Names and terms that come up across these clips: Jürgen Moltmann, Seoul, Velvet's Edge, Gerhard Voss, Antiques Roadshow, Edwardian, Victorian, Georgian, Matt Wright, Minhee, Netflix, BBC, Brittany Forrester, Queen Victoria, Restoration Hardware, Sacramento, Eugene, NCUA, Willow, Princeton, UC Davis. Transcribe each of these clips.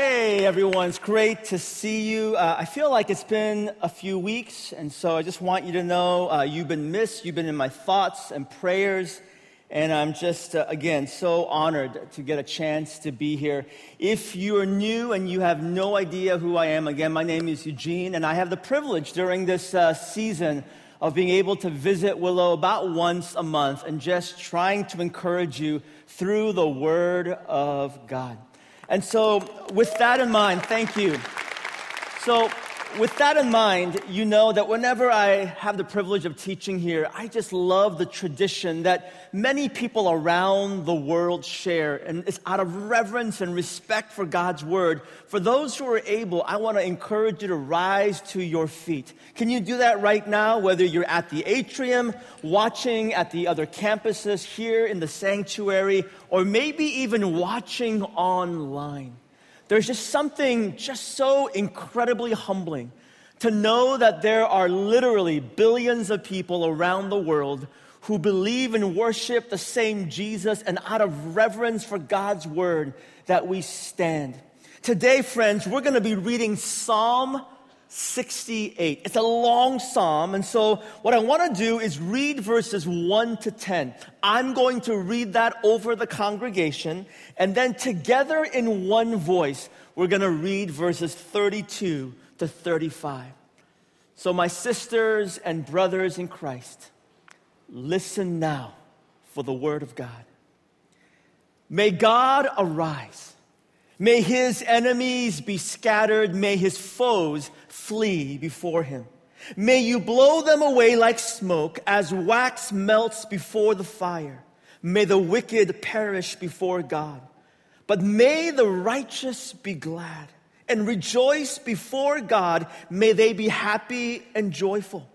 Hey, everyone. It's great to see you. I feel like it's been a few weeks, and so I just want you to know you've been missed. You've been in my thoughts and prayers, and I'm just, again, so honored to get a chance to be here. If you are new and you have no idea who I am, again, my name is Eugene, and I have the privilege during this season of being able to visit Willow about once a month and just trying to encourage you through the Word of God. And so with that in mind, thank you. So with that in mind, you know that whenever I have the privilege of teaching here, I just love the tradition that many people around the world share. And it's out of reverence and respect for God's word. For those who are able, I want to encourage you to rise to your feet. Can you do that right now, whether you're at the atrium, watching at the other campuses, here in the sanctuary, or maybe even watching online? There's just something just so incredibly humbling to know that there are literally billions of people around the world who believe and worship the same Jesus, and out of reverence for God's word that we stand. Today, friends, we're going to be reading Psalm 68. It's a long psalm, and so what I want to do is read verses 1 to 10. I'm going to read that over the congregation, and then together in one voice, we're going to read verses 32 to 35. So my sisters and brothers in Christ, listen now for the word of God. May God arise. May his enemies be scattered. May his foes flee before him. May you blow them away like smoke, as wax melts before the fire. May the wicked perish before God. But may the righteous be glad and rejoice before God. May they be happy and joyful.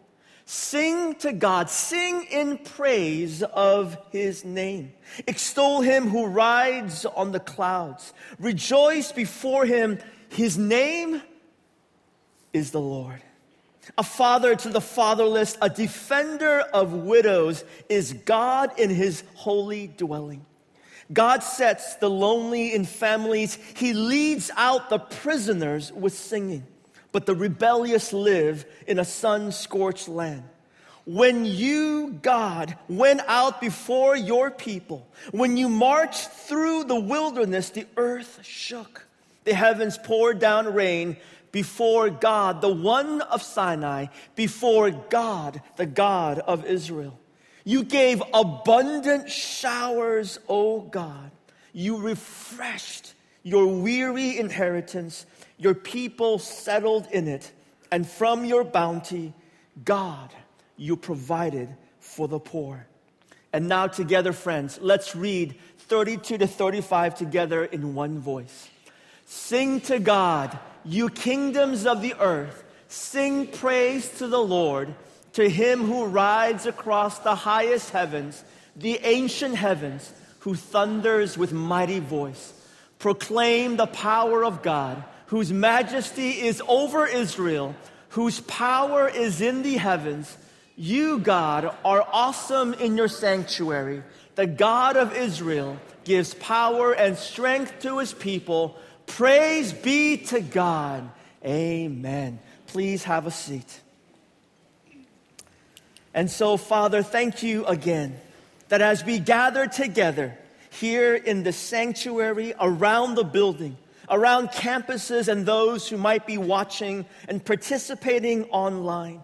Sing to God, sing in praise of his name. Extol him who rides on the clouds. Rejoice before him. His name is the Lord. A father to the fatherless, a defender of widows is God in his holy dwelling. God sets the lonely in families. He leads out the prisoners with singing. But the rebellious live in a sun-scorched land. When you, God, went out before your people, when you marched through the wilderness, the earth shook. The heavens poured down rain before God, the one of Sinai, before God, the God of Israel. You gave abundant showers, O God. You refreshed your weary inheritance. Your people settled in it, and from your bounty, God, you provided for the poor. And now together, friends, let's read 32 to 35 together in one voice. Sing to God, you kingdoms of the earth. Sing praise to the Lord, to him who rides across the highest heavens, the ancient heavens, who thunders with mighty voice. Proclaim the power of God, whose majesty is over Israel, whose power is in the heavens. You, God, are awesome in your sanctuary. The God of Israel gives power and strength to his people. Praise be to God. Amen. Please have a seat. And so, Father, thank you again that as we gather together here in the sanctuary, around the building, around campuses and those who might be watching and participating online,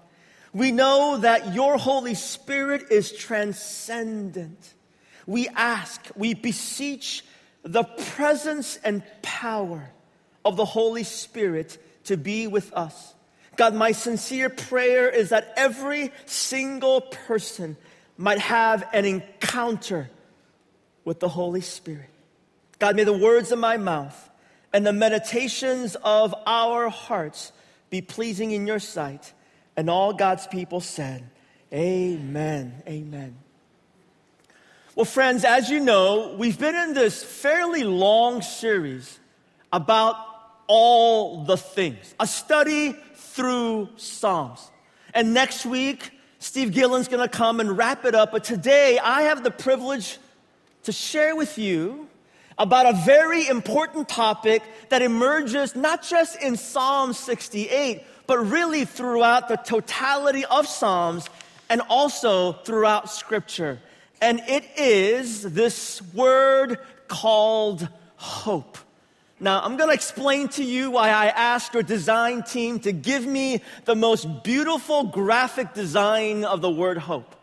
we know that your Holy Spirit is transcendent. We ask, we beseech the presence and power of the Holy Spirit to be with us. God, my sincere prayer is that every single person might have an encounter with the Holy Spirit. God, may the words of my mouth and the meditations of our hearts be pleasing in your sight. And all God's people said, amen, amen. Well, friends, as you know, we've been in this fairly long series about all the things, a study through Psalms. And next week, Steve Gillen's going to come and wrap it up. But today, I have the privilege to share with you about a very important topic that emerges not just in Psalm 68, but really throughout the totality of Psalms and also throughout Scripture. And it is this word called hope. Now, I'm going to explain to you why I asked our design team to give me the most beautiful graphic design of the word hope.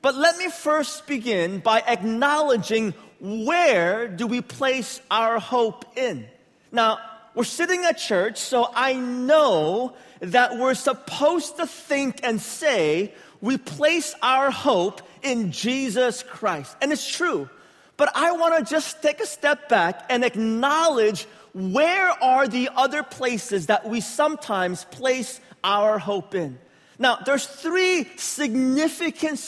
But let me first begin by acknowledging where do we place our hope in. Now, we're sitting at church, so I know that we're supposed to think and say we place our hope in Jesus Christ. And it's true. But I want to just take a step back and acknowledge where are the other places that we sometimes place our hope in. Now, there's three significant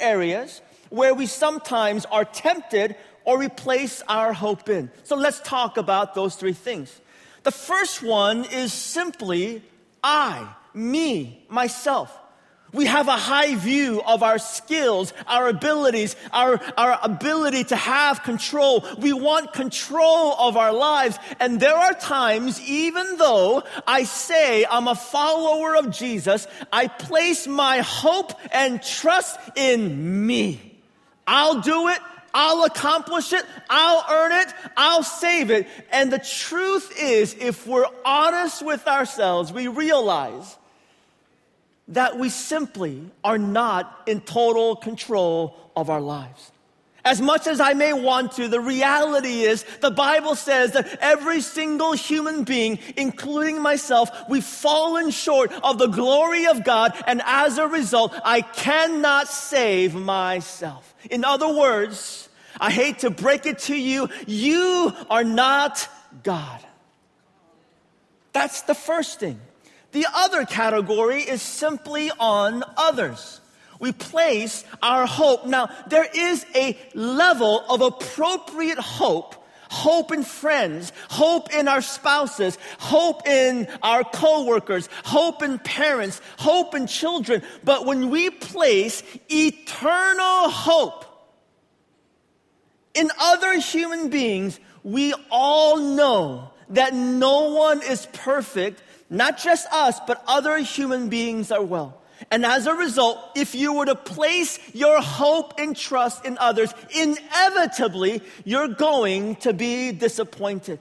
areas where we sometimes are tempted or we place our hope in. So let's talk about those three things. The first one is simply I, me, myself. We have a high view of our skills, our abilities, our ability to have control. We want control of our lives. And there are times, even though I say I'm a follower of Jesus, I place my hope and trust in me. I'll do it. I'll accomplish it. I'll earn it. I'll save it. And the truth is, if we're honest with ourselves, we realize that we simply are not in total control of our lives. As much as I may want to, the reality is the Bible says that every single human being, including myself, we've fallen short of the glory of God, and as a result, I cannot save myself. In other words, I hate to break it to you, you are not God. That's the first thing. The other category is simply on others. We place our hope. Now, there is a level of appropriate hope. Hope in friends, hope in our spouses, hope in our coworkers, hope in parents, hope in children. But when we place eternal hope in other human beings, we all know that no one is perfect. Not just us, but other human beings as well. And as a result, if you were to place your hope and trust in others, inevitably, you're going to be disappointed.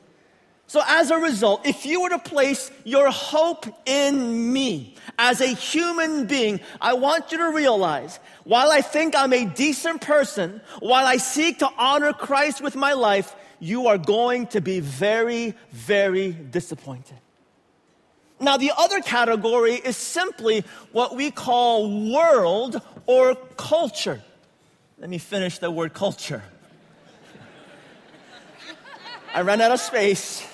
So as a result, if you were to place your hope in me as a human being, I want you to realize, while I think I'm a decent person, while I seek to honor Christ with my life, you are going to be very, very disappointed. Now, the other category is simply what we call world or culture. Let me finish the word culture. I ran out of space.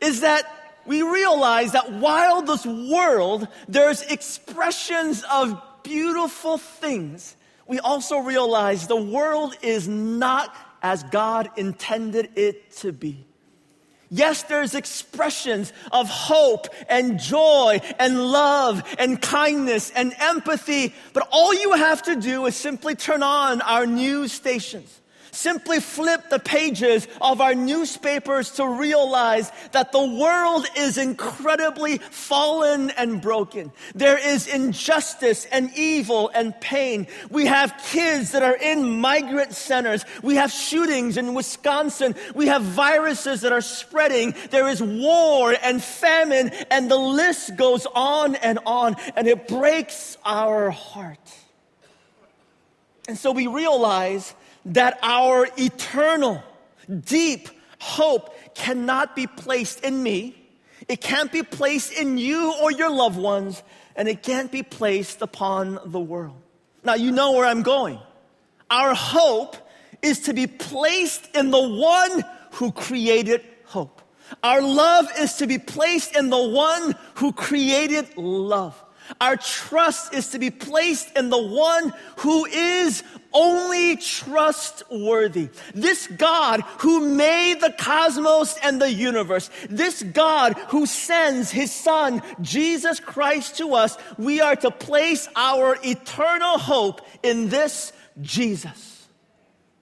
Is that we realize that while this world, there's expressions of beautiful things, we also realize the world is not as God intended it to be. Yes, there's expressions of hope and joy and love and kindness and empathy, but all you have to do is simply turn on our news stations. Simply flip the pages of our newspapers to realize that the world is incredibly fallen and broken. There is injustice and evil and pain. We have kids that are in migrant centers. We have shootings in Wisconsin. We have viruses that are spreading. There is war and famine, and the list goes on, and it breaks our heart. And so we realize that our eternal, deep hope cannot be placed in me. It can't be placed in you or your loved ones, and it can't be placed upon the world. Now, you know where I'm going. Our hope is to be placed in the one who created hope. Our love is to be placed in the one who created love. Our trust is to be placed in the one who is only trustworthy. This God who made the cosmos and the universe, this God who sends his son, Jesus Christ, to us, we are to place our eternal hope in this Jesus.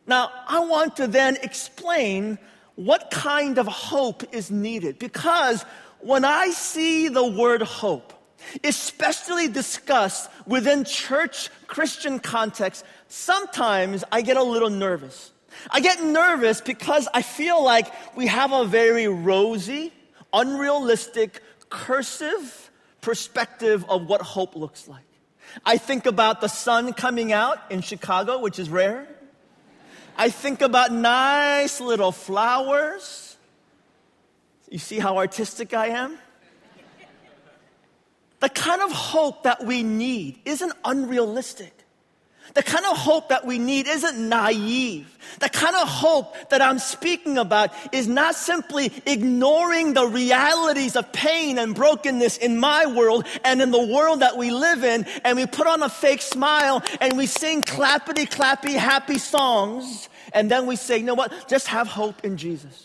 Now, I want to then explain what kind of hope is needed, because when I see the word hope, especially discussed within church Christian context, sometimes I get a little nervous. I get nervous because I feel like we have a very rosy, unrealistic, cursive perspective of what hope looks like. I think about the sun coming out in Chicago, which is rare. I think about nice little flowers. You see how artistic I am? The kind of hope that we need isn't unrealistic. The kind of hope that we need isn't naive. The kind of hope that I'm speaking about is not simply ignoring the realities of pain and brokenness in my world and in the world that we live in, and we put on a fake smile and we sing clappity-clappy happy songs, and then we say, you know what, just have hope in Jesus.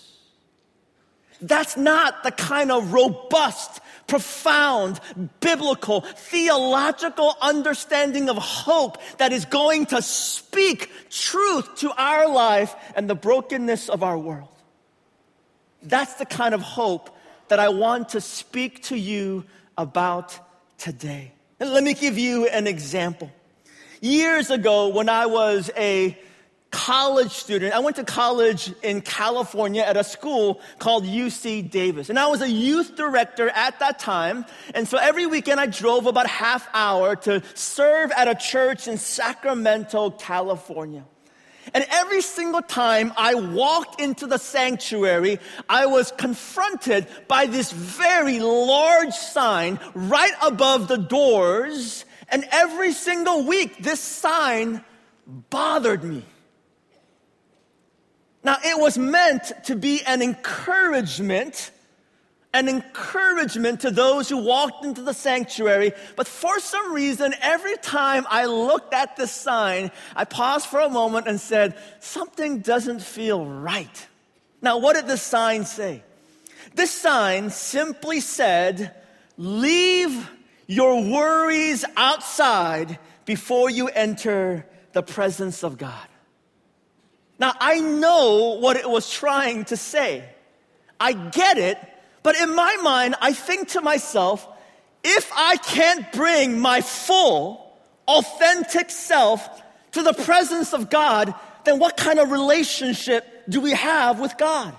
That's not the kind of robust, profound, biblical, theological understanding of hope that is going to speak truth to our life and the brokenness of our world. That's the kind of hope that I want to speak to you about today. And let me give you an example. Years ago, when I was a college student, I went to college in California at a school called UC Davis. And I was a youth director at that time. And so every weekend I drove about half hour to serve at a church in Sacramento, California. And every single time I walked into the sanctuary, I was confronted by this very large sign right above the doors. And every single week, this sign bothered me. Now, it was meant to be an encouragement to those who walked into the sanctuary. But for some reason, every time I looked at this sign, I paused for a moment and said, something doesn't feel right. Now, what did this sign say? This sign simply said, leave your worries outside before you enter the presence of God. Now, I know what it was trying to say. I get it, but in my mind, I think to myself, if I can't bring my full, authentic self to the presence of God, then what kind of relationship do we have with God?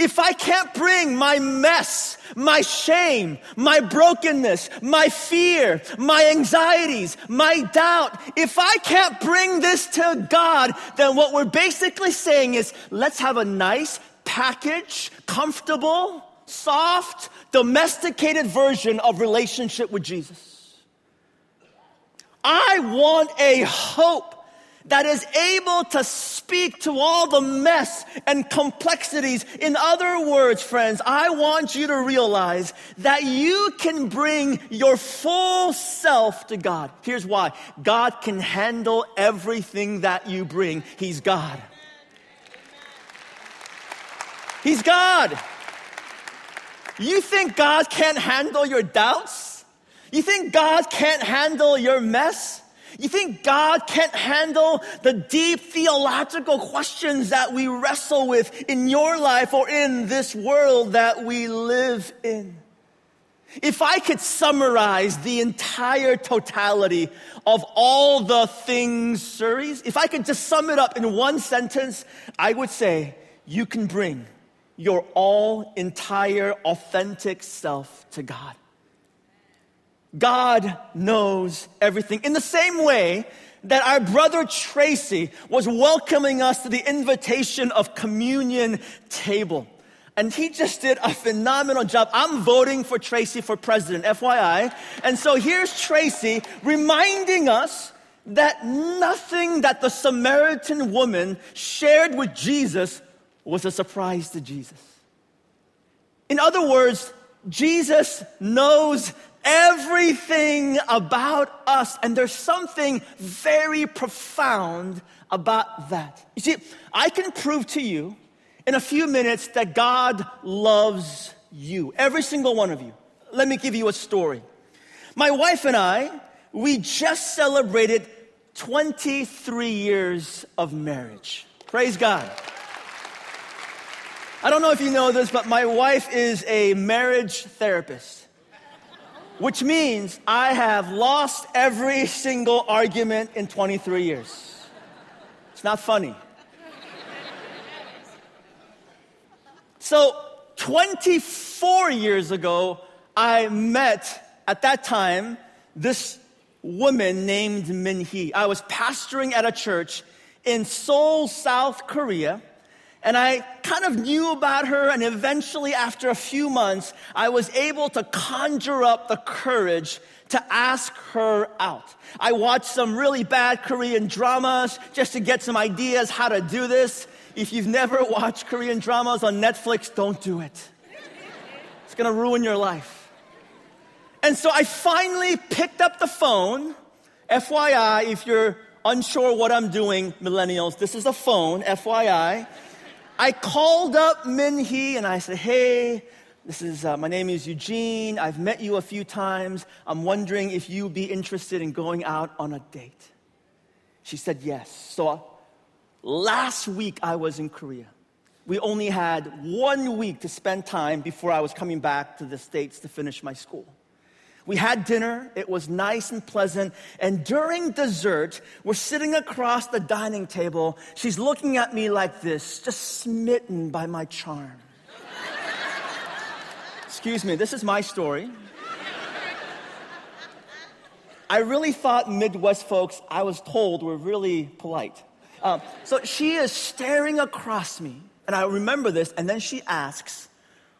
If I can't bring my mess, my shame, my brokenness, my fear, my anxieties, my doubt, if I can't bring this to God, then what we're basically saying is, let's have a nice, packaged, comfortable, soft, domesticated version of relationship with Jesus. I want a hope that is able to speak to all the mess and complexities. In other words, friends, I want you to realize that you can bring your full self to God. Here's why. God can handle everything that you bring. He's God. He's God. You think God can't handle your doubts? You think God can't handle your mess? You think God can't handle the deep theological questions that we wrestle with in your life or in this world that we live in? If I could summarize the entire totality of all the things series, if I could just sum it up in one sentence, I would say you can bring your all entire authentic self to God. God knows everything. In the same way that our brother Tracy was welcoming us to the invitation of communion table. And he just did a phenomenal job. I'm voting for Tracy for president, FYI. And so here's Tracy reminding us that nothing that the Samaritan woman shared with Jesus was a surprise to Jesus. In other words, Jesus knows everything about us, and there's something very profound about that. You see, I can prove to you in a few minutes that God loves you, every single one of you. Let me give you a story. My wife and I, we just celebrated 23 years of marriage. Praise God. I don't know if you know this, but my wife is a marriage therapist, which means I have lost every single argument in 23 years. It's not funny. So 24 years ago, I met, at that time, this woman named Minhee. I was pastoring at a church in Seoul, South Korea, and I kind of knew about her, and eventually, after a few months, I was able to conjure up the courage to ask her out. I watched some really bad Korean dramas just to get some ideas how to do this. If you've never watched Korean dramas on Netflix, don't do it. It's gonna ruin your life. And so I finally picked up the phone. FYI, if you're unsure what I'm doing, millennials, this is a phone, FYI. I called up Minhee and I said, hey, this is my name is Eugene. I've met you a few times. I'm wondering if you'd be interested in going out on a date. She said yes. So last week I was in Korea. We only had 1 week to spend time before I was coming back to the States to finish my school. We had dinner. It was nice and pleasant. And during dessert, we're sitting across the dining table. She's looking at me like this, just smitten by my charm. Excuse me, this is my story. I really thought Midwest folks, I was told, were really polite. So she is staring across me, and I remember this, and then she asks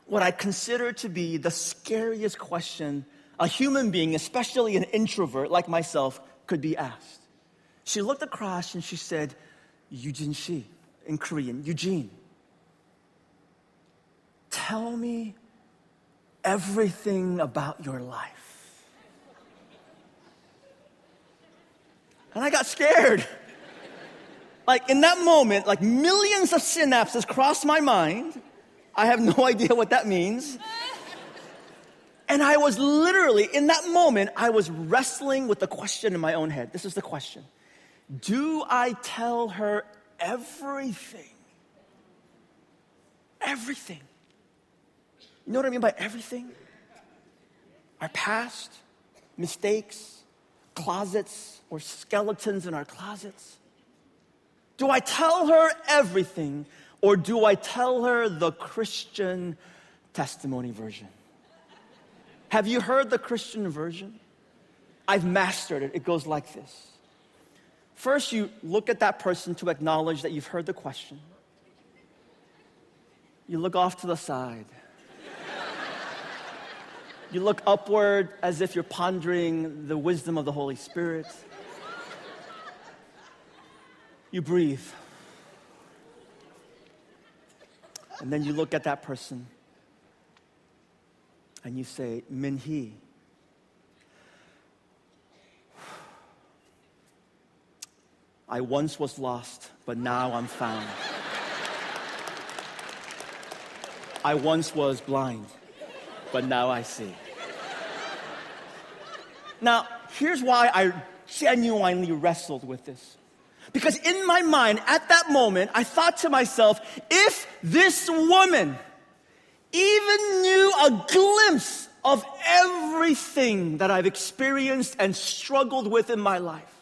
what I consider to be the scariest question a human being, especially an introvert like myself, could be asked. She looked across and she said, "Eugene-shi," in Korean, Eugene, tell me everything about your life. And I got scared. Like in that moment, like millions of synapses crossed my mind. I have no idea what that means. And I was literally, in that moment, I was wrestling with the question in my own head. This is the question. Do I tell her everything? Everything. You know what I mean by everything? Our past, mistakes, closets, or skeletons in our closets. Do I tell her everything, or do I tell her the Christian testimony version? Have you heard the Christian version? I've mastered it. It goes like this. First, you look at that person to acknowledge that you've heard the question. You look off to the side. You look upward as if you're pondering the wisdom of the Holy Spirit. You breathe. And then you look at that person. And you say, Minhee, I once was lost, but now I'm found. I once was blind, but now I see. Now, here's why I genuinely wrestled with this. Because in my mind, at that moment, I thought to myself, if this woman even knew a glimpse of everything that I've experienced and struggled with in my life,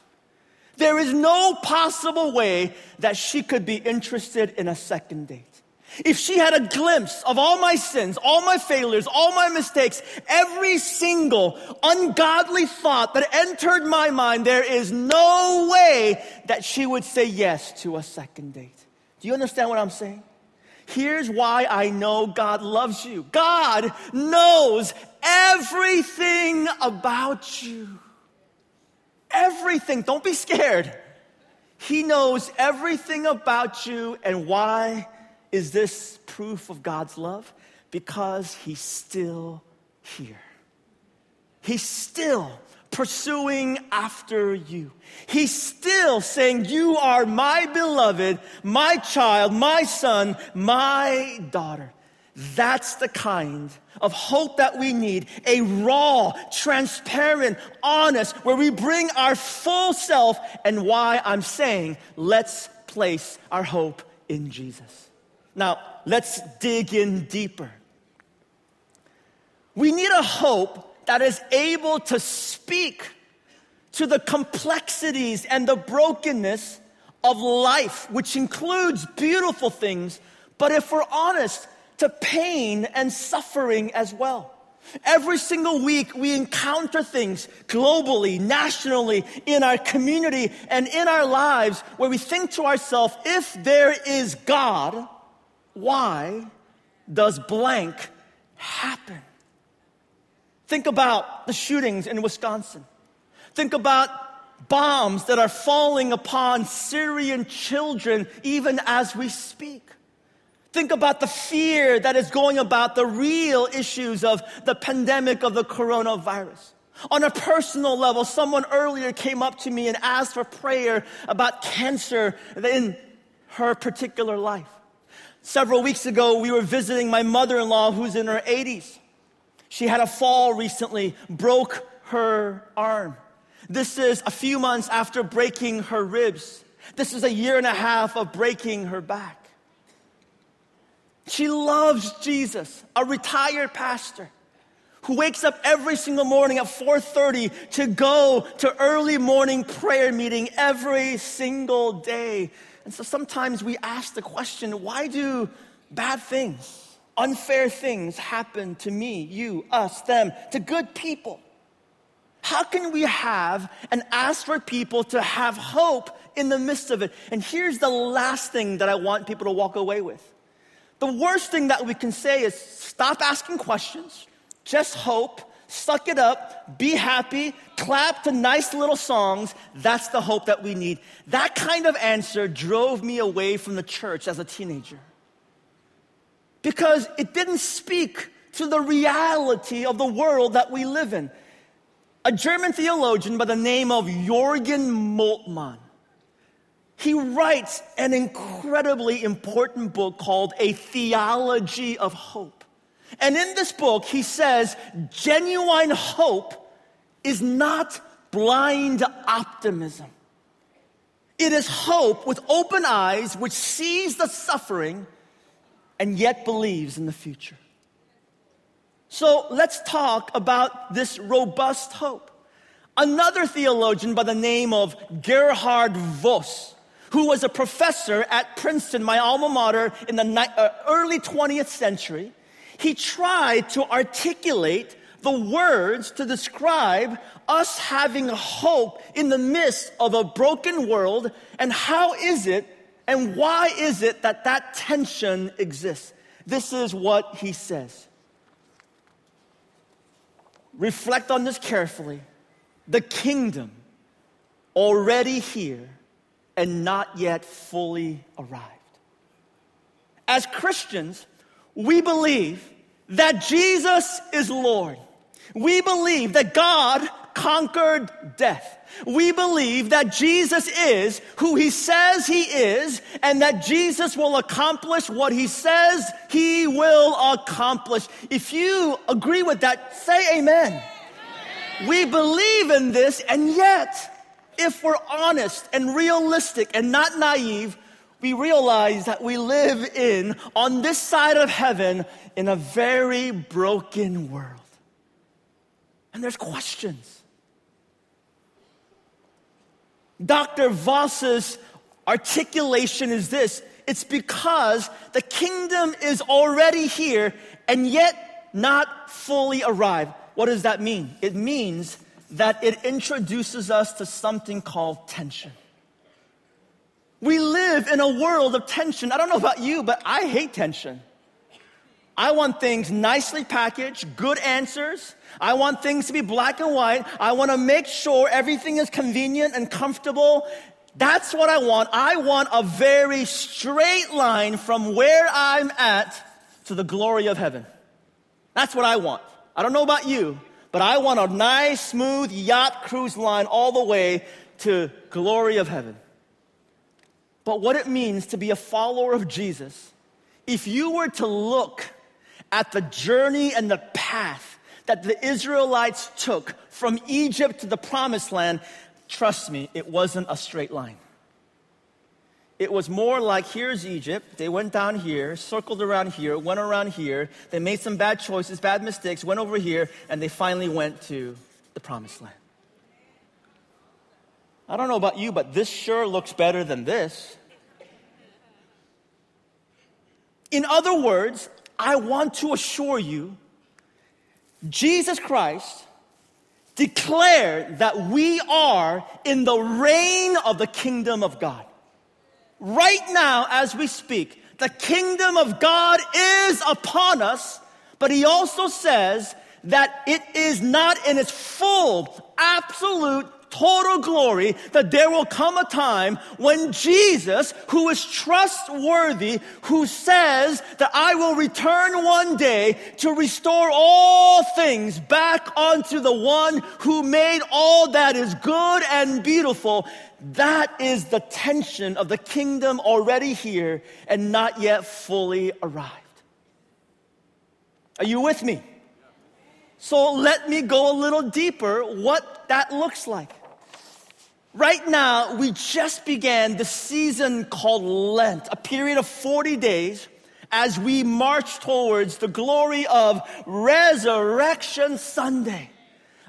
there is no possible way that she could be interested in a second date. If she had a glimpse of all my sins, all my failures, all my mistakes, every single ungodly thought that entered my mind, there is no way that she would say yes to a second date. Do you understand what I'm saying? Here's why I know God loves you. God knows everything about you. Everything. Don't be scared. He knows everything about you. And why is this proof of God's love? Because He's still here. He's still pursuing after you. He's still saying, you are my beloved, my child, my son, my daughter. That's the kind of hope that we need, a raw, transparent, honest, where we bring our full self, and why I'm saying, let's place our hope in Jesus. Now, let's dig in deeper. We need a hope that is able to speak to the complexities and the brokenness of life, which includes beautiful things, but if we're honest, to pain and suffering as well. Every single week, we encounter things globally, nationally, in our community, and in our lives where we think to ourselves, if there is God, why does blank happen? Think about the shootings in Wisconsin. Think about bombs that are falling upon Syrian children even as we speak. Think about the fear that is going about the real issues of the pandemic of the coronavirus. On a personal level, someone earlier came up to me and asked for prayer about cancer in her particular life. Several weeks ago, we were visiting my mother-in-law who's in her 80s. She had a fall recently, broke her arm. This is a few months after breaking her ribs. This is a year and a half of breaking her back. She loves Jesus, a retired pastor who wakes up every single morning at 4:30 to go to early morning prayer meeting every single day. And so sometimes we ask the question, why do bad things, unfair things happen to me, you, us, them, to good people? How can we have and ask for people to have hope in the midst of it? And here's the last thing that I want people to walk away with. The worst thing that we can say is stop asking questions, just hope, suck it up, be happy, clap to nice little songs. That's the hope that we need. That kind of answer drove me away from the church as a teenager because it didn't speak to the reality of the world that we live in. A German theologian by the name of Jürgen Moltmann, he writes an incredibly important book called A Theology of Hope. And in this book, he says, genuine hope is not blind optimism. It is hope with open eyes which sees the suffering and yet believes in the future. So let's talk about this robust hope. Another theologian by the name of Gerhard Voss, who was a professor at Princeton, my alma mater, in the early 20th century, he tried to articulate the words to describe us having hope in the midst of a broken world, and how is it and why is it that that tension exists? This is what he says. Reflect on this carefully. The kingdom already here and not yet fully arrived. As Christians, we believe that Jesus is Lord. We believe that God conquered death. We believe that Jesus is who he says he is, and that Jesus will accomplish what he says he will accomplish. If you agree with that, say amen. Amen. We believe in this, and yet, if we're honest and realistic and not naive, we realize that we live in, on this side of heaven, in a very broken world. And there's questions. Dr. Voss's articulation is this: it's because the kingdom is already here and yet not fully arrived. What does that mean? It means that it introduces us to something called tension. We live in a world of tension. I don't know about you, but I hate tension. I want things nicely packaged, good answers. I want things to be black and white. I want to make sure everything is convenient and comfortable. That's what I want. I want a very straight line from where I'm at to the glory of heaven. That's what I want. I don't know about you, but I want a nice, smooth yacht cruise line all the way to glory of heaven. But what it means to be a follower of Jesus, if you were to look at the journey and the path that the Israelites took from Egypt to the Promised Land, trust me, it wasn't a straight line. It was more like, here's Egypt, they went down here, circled around here, went around here, they made some bad choices, bad mistakes, went over here, and they finally went to the Promised Land. I don't know about you, but this sure looks better than this. In other words, I want to assure you, Jesus Christ declared that we are in the reign of the kingdom of God. Right now, as we speak, the kingdom of God is upon us, but he also says that it is not in its full, absolute, total glory, that there will come a time when Jesus, who is trustworthy, who says that I will return one day to restore all things back unto the one who made all that is good and beautiful. That is the tension of the kingdom already here and not yet fully arrived. Are you with me? So let me go a little deeper what that looks like. Right now, we just began the season called Lent, a period of 40 days as we march towards the glory of Resurrection Sunday.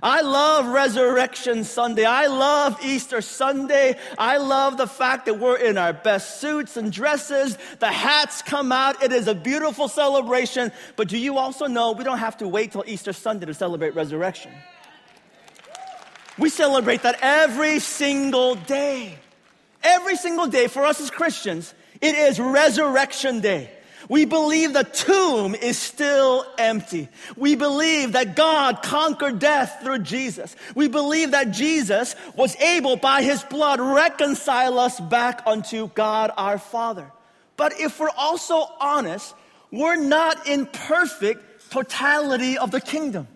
I love Resurrection Sunday. I love Easter Sunday. I love the fact that we're in our best suits and dresses. The hats come out. It is a beautiful celebration. But do you also know we don't have to wait till Easter Sunday to celebrate Resurrection? We celebrate that every single day. Every single day for us as Christians, it is Resurrection Day. We believe the tomb is still empty. We believe that God conquered death through Jesus. We believe that Jesus was able by his blood reconcile us back unto God our Father. But if we're also honest, we're not in perfect totality of the kingdom.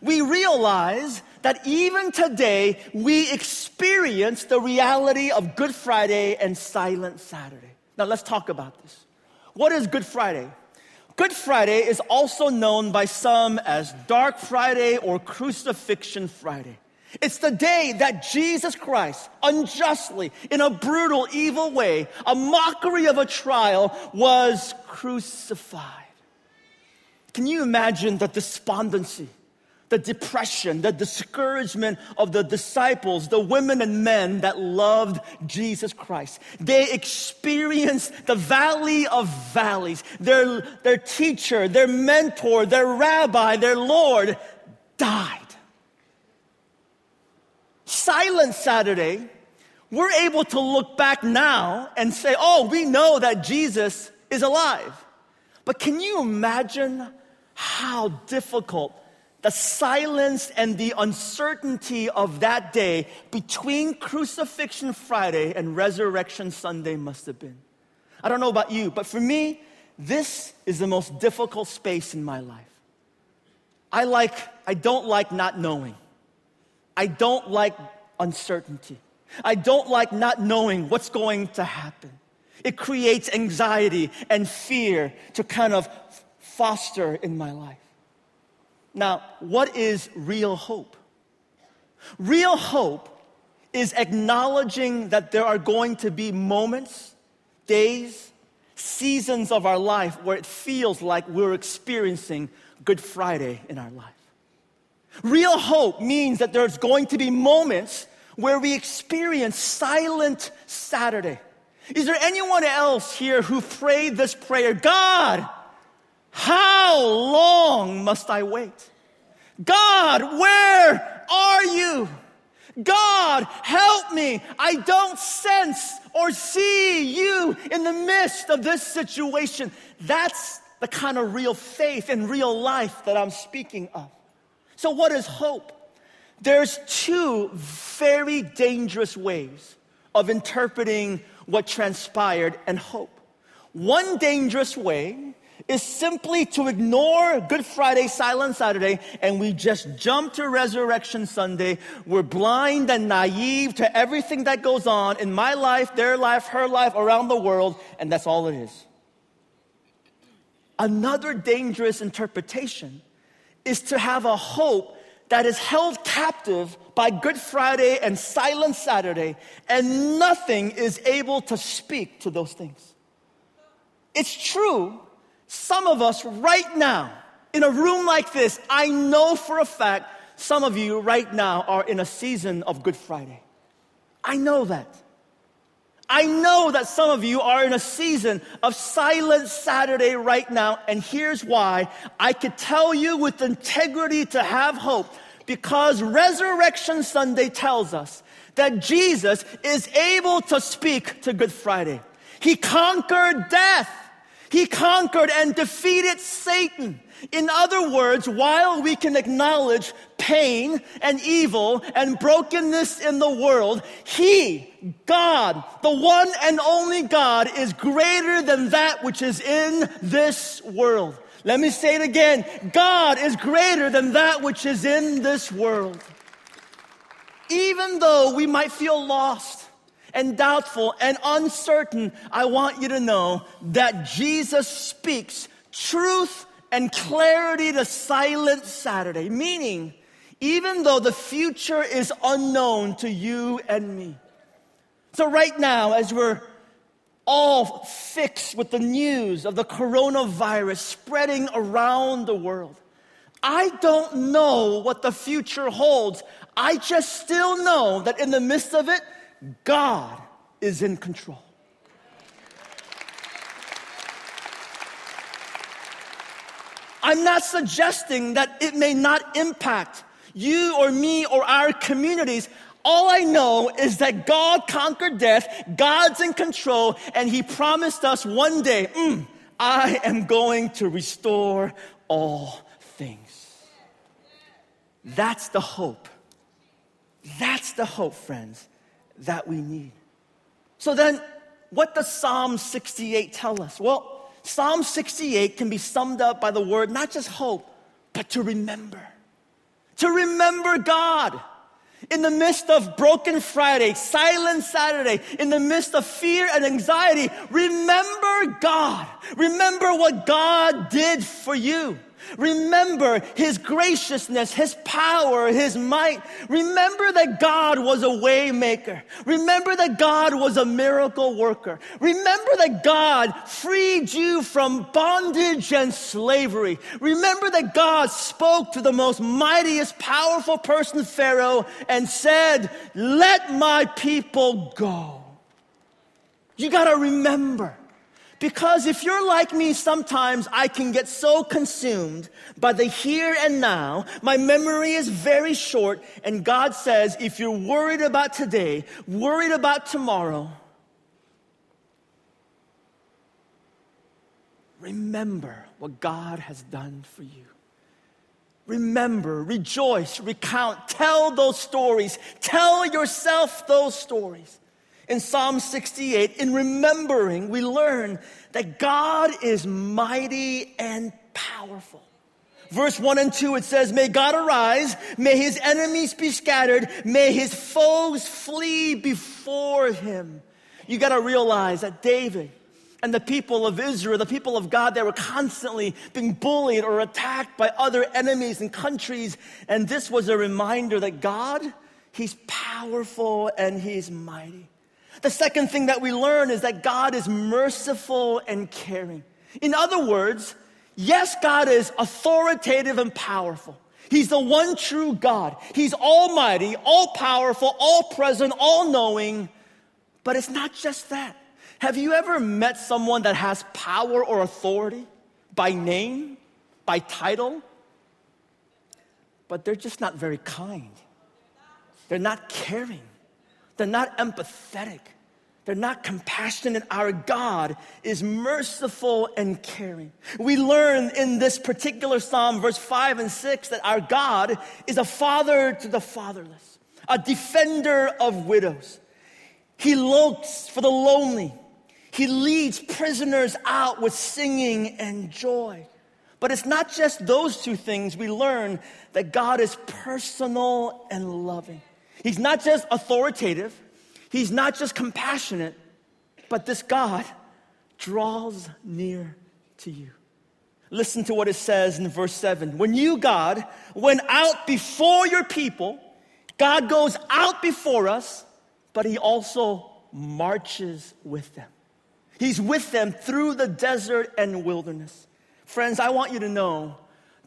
We realize that even today we experience the reality of Good Friday and Silent Saturday. Now let's talk about this. What is Good Friday? Good Friday is also known by some as Dark Friday or Crucifixion Friday. It's the day that Jesus Christ, unjustly, in a brutal, evil way, a mockery of a trial, was crucified. Can you imagine the despondency, the depression, the discouragement of the disciples, the women and men that loved Jesus Christ? They experienced the valley of valleys. Their teacher, their mentor, their rabbi, their Lord died. Silent Saturday, we're able to look back now and say, oh, we know that Jesus is alive. But can you imagine how difficult the silence and the uncertainty of that day between Crucifixion Friday and Resurrection Sunday must have been? I don't know about you, but for me, this is the most difficult space in my life. I don't like not knowing. I don't like uncertainty. I don't like not knowing what's going to happen. It creates anxiety and fear to kind of foster in my life. Now, what is real hope? Real hope is acknowledging that there are going to be moments, days, seasons of our life where it feels like we're experiencing Good Friday in our life. Real hope means that there's going to be moments where we experience Silent Saturday. Is there anyone else here who prayed this prayer? God, how long must I wait? God, where are you? God, help me. I don't sense or see you in the midst of this situation. That's the kind of real faith and real life that I'm speaking of. So what is hope? There's two very dangerous ways of interpreting what transpired and hope. One dangerous way is simply to ignore Good Friday, Silent Saturday, and we just jump to Resurrection Sunday. We're blind and naive to everything that goes on in my life, their life, her life, around the world, and that's all it is. Another dangerous interpretation is to have a hope that is held captive by Good Friday and Silent Saturday, and nothing is able to speak to those things. It's true, some of us right now, in a room like this, I know for a fact some of you right now are in a season of Good Friday. I know that. I know that some of you are in a season of Silent Saturday right now, and here's why. I could tell you with integrity to have hope, because Resurrection Sunday tells us that Jesus is able to speak to Good Friday. He conquered death. He conquered and defeated Satan. In other words, while we can acknowledge pain and evil and brokenness in the world, He, God, the one and only God, is greater than that which is in this world. Let me say it again. God is greater than that which is in this world. Even though we might feel lost and doubtful and uncertain, I want you to know that Jesus speaks truth and clarity to Silent Saturday. Meaning, even though the future is unknown to you and me. So right now, as we're all fixed with the news of the coronavirus spreading around the world, I don't know what the future holds. I just still know that in the midst of it, God is in control. I'm not suggesting that it may not impact you or me or our communities. All I know is that God conquered death, God's in control, and He promised us one day, I am going to restore all things. That's the hope. That's the hope, friends, that we need. So then, what does Psalm 68 tell us? Well, Psalm 68 can be summed up by the word, not just hope, but to remember. To remember God. In the midst of Broken Friday, Silent Saturday, in the midst of fear and anxiety, remember God. Remember what God did for you. Remember His graciousness, His power, His might. Remember that God was a way maker. Remember that God was a miracle worker. Remember that God freed you from bondage and slavery. Remember that God spoke to the most mightiest, powerful person, Pharaoh, and said, "Let my people go." You gotta remember. Because if you're like me, sometimes I can get so consumed by the here and now. My memory is very short, and God says, if you're worried about today, worried about tomorrow, remember what God has done for you. Remember, rejoice, recount, tell those stories. Tell yourself those stories. In Psalm 68, in remembering, we learn that God is mighty and powerful. Verse 1 and 2, it says, "May God arise, may His enemies be scattered, may His foes flee before Him." You got to realize that David and the people of Israel, the people of God, they were constantly being bullied or attacked by other enemies and countries. And this was a reminder that God, He's powerful and He's mighty. The second thing that we learn is that God is merciful and caring. In other words, yes, God is authoritative and powerful. He's the one true God. He's almighty, all-powerful, all-present, all-knowing. But it's not just that. Have you ever met someone that has power or authority by name, by title, but they're just not very kind? They're not caring. They're not empathetic. They're not compassionate. Our God is merciful and caring. We learn in this particular psalm, verse 5 and 6, that our God is a father to the fatherless, a defender of widows. He looks for the lonely. He leads prisoners out with singing and joy. But it's not just those two things. We learn that God is personal and loving. He's not just authoritative. He's not just compassionate. But this God draws near to you. Listen to what it says in verse 7. When you, God, went out before your people, God goes out before us, but he also marches with them. He's with them through the desert and wilderness. Friends, I want you to know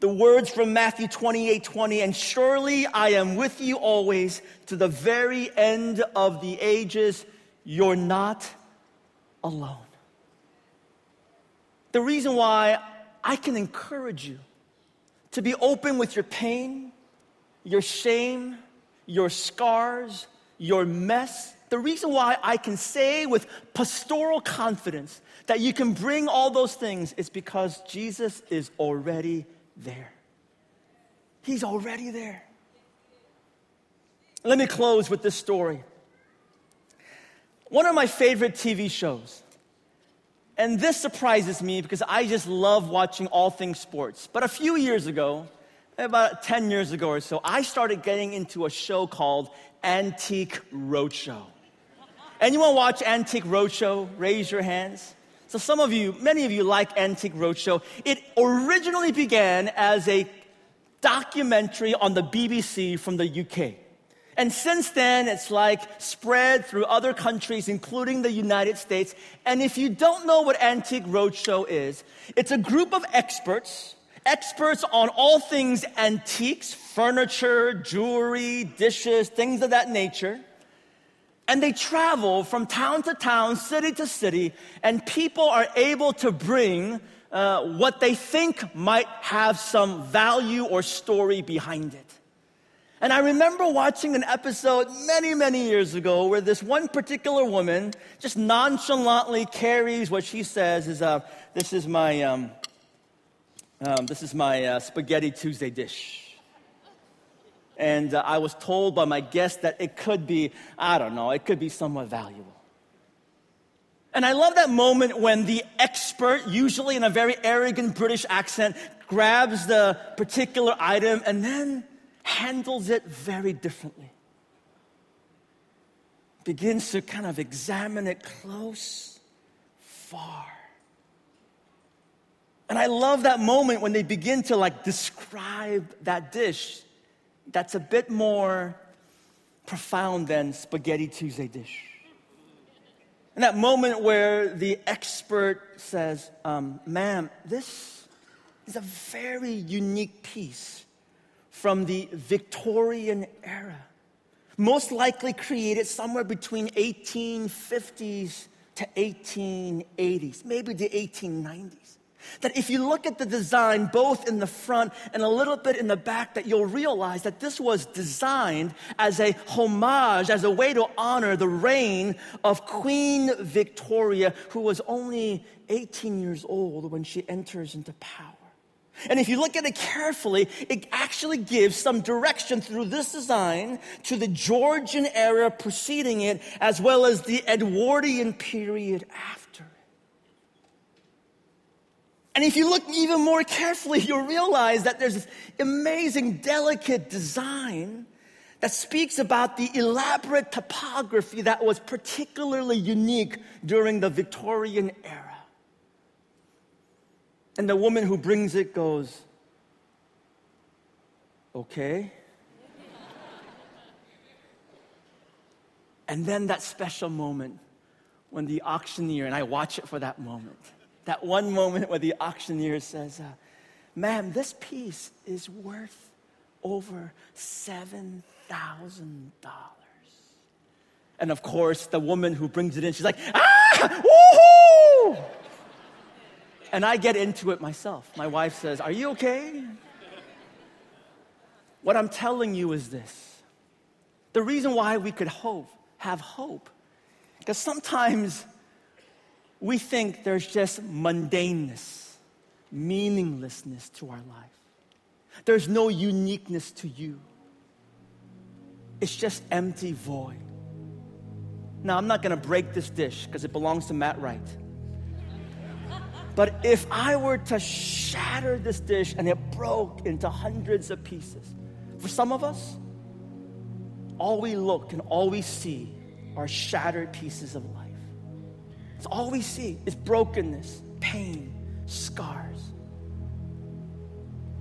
the words from Matthew 28:20, and surely I am with you always to the very end of the ages. You're not alone. The reason why I can encourage you to be open with your pain, your shame, your scars, your mess. The reason why I can say with pastoral confidence that you can bring all those things is because Jesus is already there. He's already there. Let me close with this story. One of my favorite TV shows, and this surprises me because I just love watching all things sports. But a few years ago, about 10 years ago or so, I started getting into a show called Antiques Roadshow. Anyone watch Antiques Roadshow? Raise your hands. So some of you, many of you like Antiques Roadshow. It originally began as a documentary on the BBC from the UK. And since then, it's like spread through other countries, including the United States. And if you don't know what Antiques Roadshow is, it's a group of experts on all things antiques, furniture, jewelry, dishes, things of that nature. And they travel from town to town, city to city, and people are able to bring what they think might have some value or story behind it. And I remember watching an episode many, many years ago where this one particular woman just nonchalantly carries what she says is, this is my Spaghetti Tuesday dish. And I was told by my guest that it could be, it could be somewhat valuable. And I love that moment when the expert, usually in a very arrogant British accent, grabs the particular item and then handles it very differently. Begins to kind of examine it close, far. And I love that moment when they begin to describe that dish that's a bit more profound than Spaghetti Tuesday dish. And that moment where the expert says, ma'am, this is a very unique piece from the Victorian era, most likely created somewhere between 1850s to 1880s, maybe the 1890s. That if you look at the design, both in the front and a little bit in the back, that you'll realize that this was designed as a homage, as a way to honor the reign of Queen Victoria, who was only 18 years old when she enters into power. And if you look at it carefully, it actually gives some direction through this design to the Georgian era preceding it, as well as the Edwardian period after. And if you look even more carefully, you'll realize that there's this amazing, delicate design that speaks about the elaborate topography that was particularly unique during the Victorian era. And the woman who brings it goes, okay. And then that special moment when the auctioneer, and I watch it for that moment, that one moment where the auctioneer says, ma'am, this piece is worth over $7,000. And of course, the woman who brings it in, she's like, ah, woohoo! And I get into it myself. My wife says, are you okay? What I'm telling you is this. The reason why we could have hope, because sometimes we think there's just mundaneness, meaninglessness to our life. There's no uniqueness to you. It's just empty void. Now, I'm not going to break this dish because it belongs to Matt Wright. But if I were to shatter this dish and it broke into hundreds of pieces, for some of us, all we look and all we see are shattered pieces of life. It's all we see is brokenness, pain, scars.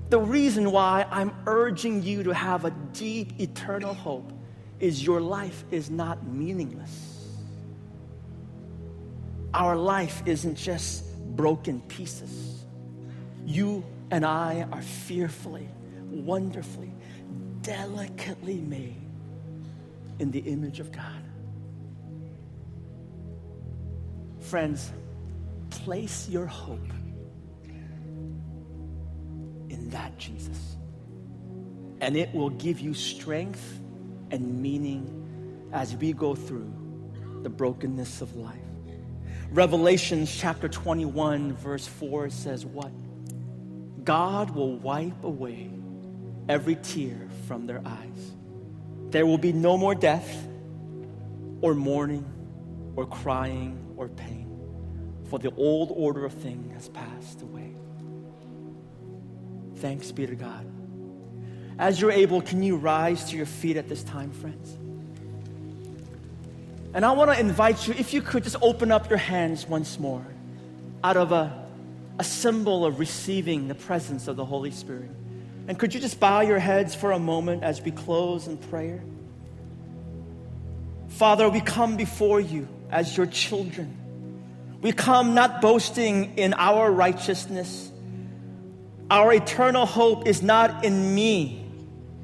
The reason why I'm urging you to have a deep, eternal hope is your life is not meaningless. Our life isn't just broken pieces. You and I are fearfully, wonderfully, delicately made in the image of God. Friends, place your hope in that Jesus, and it will give you strength and meaning as we go through the brokenness of life. Revelation chapter 21, verse 4 says what? God will wipe away every tear from their eyes. There will be no more death or mourning or crying or pain, for the old order of things has passed away. Thanks be to God. As you're able, can you rise to your feet at this time, friends? And I want to invite you, if you could, just open up your hands once more out of a symbol of receiving the presence of the Holy Spirit. And could you just bow your heads for a moment as we close in prayer? Father, we come before you as your children. We come not boasting in our righteousness. Our eternal hope is not in me,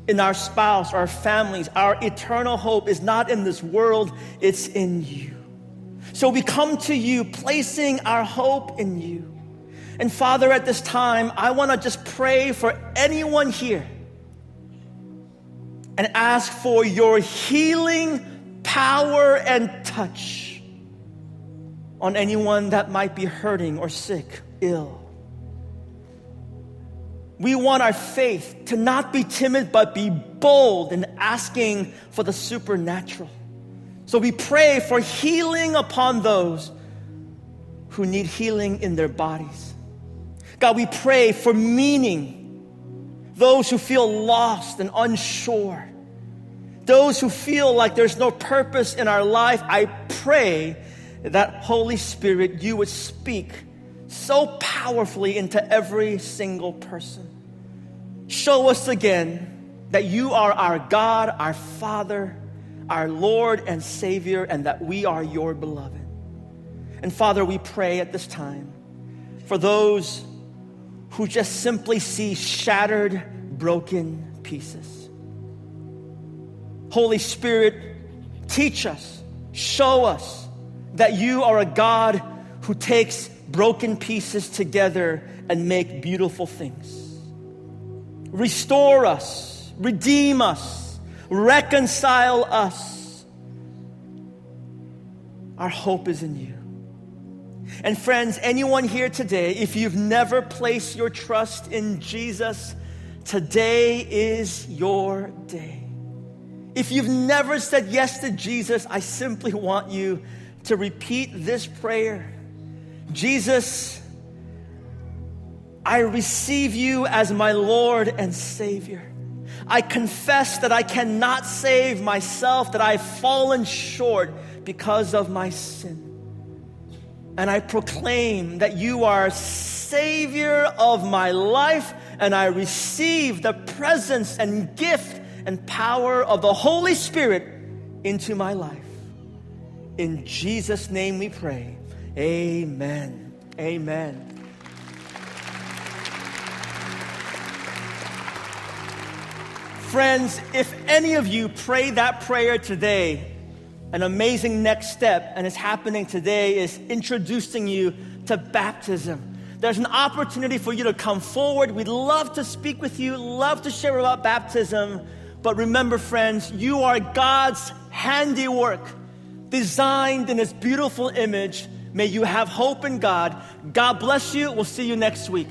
in our spouse, our families. Our eternal hope is not in this world, it's in you. So we come to you placing our hope in you. And Father, at this time, I want to just pray for anyone here and ask for your healing power and touch on anyone that might be hurting or sick, ill. We want our faith to not be timid, but be bold in asking for the supernatural. So we pray for healing upon those who need healing in their bodies. God, we pray for meaning, those who feel lost and unsure, those who feel like there's no purpose in our life. I pray that, Holy Spirit, you would speak so powerfully into every single person. Show us again that you are our God, our Father, our Lord and Savior, and that we are your beloved. And Father, we pray at this time for those who just simply see shattered, broken pieces. Holy Spirit, teach us, show us that you are a God who takes broken pieces together and make beautiful things. Restore us, redeem us, reconcile us. Our hope is in you. And friends, anyone here today, if you've never placed your trust in Jesus, today is your day. If you've never said yes to Jesus, I simply want you to repeat this prayer. Jesus, I receive you as my Lord and Savior. I confess that I cannot save myself, that I've fallen short because of my sin. And I proclaim that you are Savior of my life, and I receive the presence and gift and power of the Holy Spirit into my life. In Jesus' name we pray. Amen. Amen. Friends, if any of you pray that prayer today, an amazing next step, and it's happening today, is introducing you to baptism. There's an opportunity for you to come forward. We'd love to speak with you, love to share about baptism. But remember, friends, you are God's handiwork, designed in His beautiful image. May you have hope in God. God bless you. We'll see you next week.